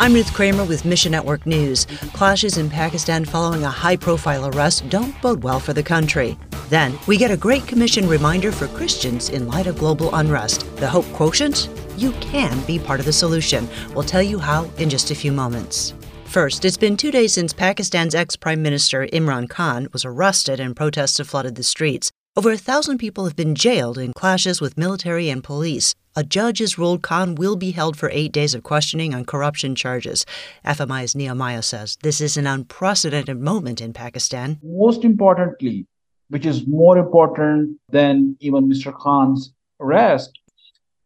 I'm Ruth Kramer with Mission Network News. Clashes in Pakistan following a high-profile arrest don't bode well for the country. Then, we get a Great Commission reminder for Christians in light of global unrest. The Hope Quotient? You can be part of the solution. We'll tell you how in just a few moments. First, it's been 2 days since Pakistan's ex-Prime Minister Imran Khan was arrested and protests have flooded the streets. Over 1,000 people have been jailed in clashes with military and police. A judge has ruled Khan will be held for 8 days of questioning on corruption charges. FMI's Nehemiah says this is an unprecedented moment in Pakistan. Most importantly, which is more important than even Mr. Khan's arrest,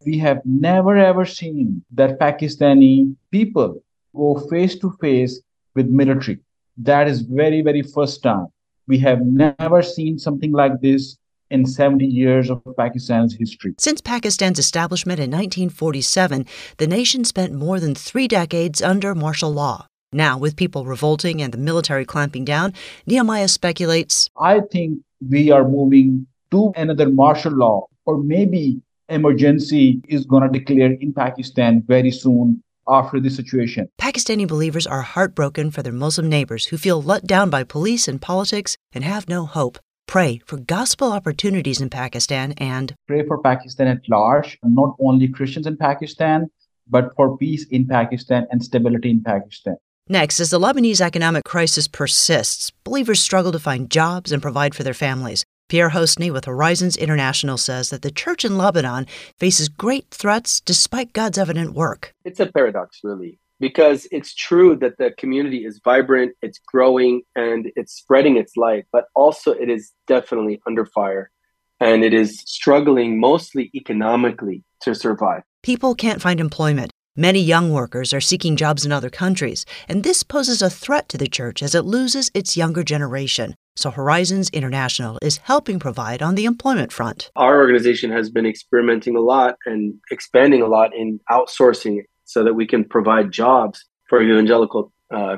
we have never ever seen that Pakistani people go face to face with military. That is very, very first time. We have never seen something like this in 70 years of Pakistan's history. Since Pakistan's establishment in 1947, the nation spent more than 3 decades under martial law. Now, with people revolting and the military clamping down, Nehemiah speculates, I think we are moving to another martial law, or maybe emergency is going to declare in Pakistan very soon after this situation. Pakistani believers are heartbroken for their Muslim neighbors who feel let down by police and politics and have no hope. Pray for gospel opportunities in Pakistan and pray for Pakistan at large, not only Christians in Pakistan, but for peace in Pakistan and stability in Pakistan. Next, as the Lebanese economic crisis persists, believers struggle to find jobs and provide for their families. Pierre Houssney with Horizons International says that the church in Lebanon faces great threats despite God's evident work. It's a paradox, really, because it's true that the community is vibrant, it's growing, and it's spreading its light, but also it is definitely under fire, and it is struggling mostly economically to survive. People can't find employment. Many young workers are seeking jobs in other countries, and this poses a threat to the church as it loses its younger generation. So Horizons International is helping provide on the employment front. Our organization has been experimenting a lot and expanding a lot in outsourcing so that we can provide jobs for evangelical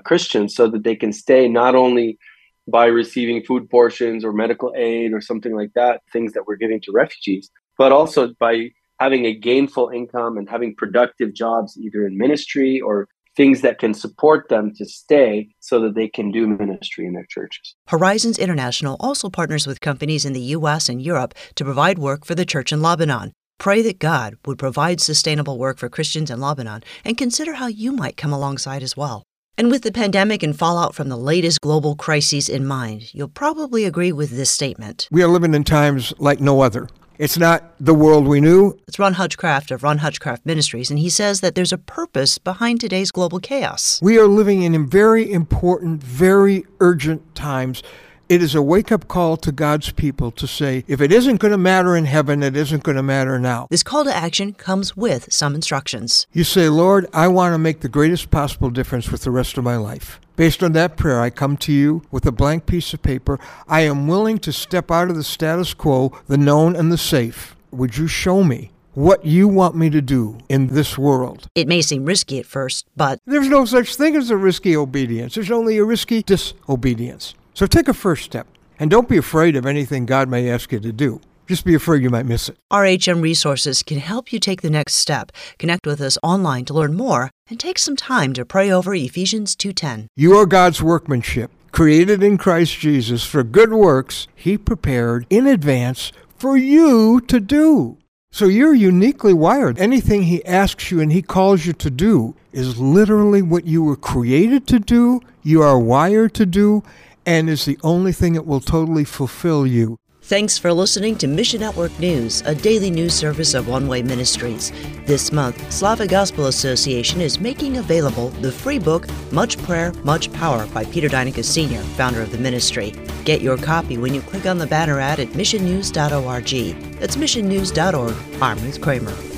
Christians so that they can stay not only by receiving food portions or medical aid or something like that, things that we're giving to refugees, but also by having a gainful income and having productive jobs either in ministry or things that can support them to stay so that they can do ministry in their churches. Horizons International also partners with companies in the U.S. and Europe to provide work for the church in Lebanon. Pray that God would provide sustainable work for Christians in Lebanon and consider how you might come alongside as well. And with the pandemic and fallout from the latest global crises in mind, you'll probably agree with this statement. We are living in times like no other. It's not the world we knew. It's Ron Hutchcraft of Ron Hutchcraft Ministries, and he says that there's a purpose behind today's global chaos. We are living in very important, very urgent times. It is a wake-up call to God's people to say, if it isn't going to matter in heaven, it isn't going to matter now. This call to action comes with some instructions. You say, Lord, I want to make the greatest possible difference with the rest of my life. Based on that prayer, I come to you with a blank piece of paper. I am willing to step out of the status quo, the known and the safe. Would you show me what you want me to do in this world? It may seem risky at first, but there's no such thing as a risky obedience. There's only a risky disobedience. So take a first step, and don't be afraid of anything God may ask you to do. Just be afraid you might miss it. RHM Resources can help you take the next step. Connect with us online to learn more and take some time to pray over Ephesians 2:10. You are God's workmanship, created in Christ Jesus for good works He prepared in advance for you to do. So you're uniquely wired. Anything He asks you and He calls you to do is literally what you were created to do, you are wired to do, and is the only thing that will totally fulfill you. Thanks for listening to Mission Network News, a daily news service of One Way Ministries. This month, Slava Gospel Association is making available the free book, Much Prayer, Much Power by Peter Dynica Sr., founder of the ministry. Get your copy when you click on the banner ad at missionnews.org. That's missionnews.org. I'm Ruth Kramer.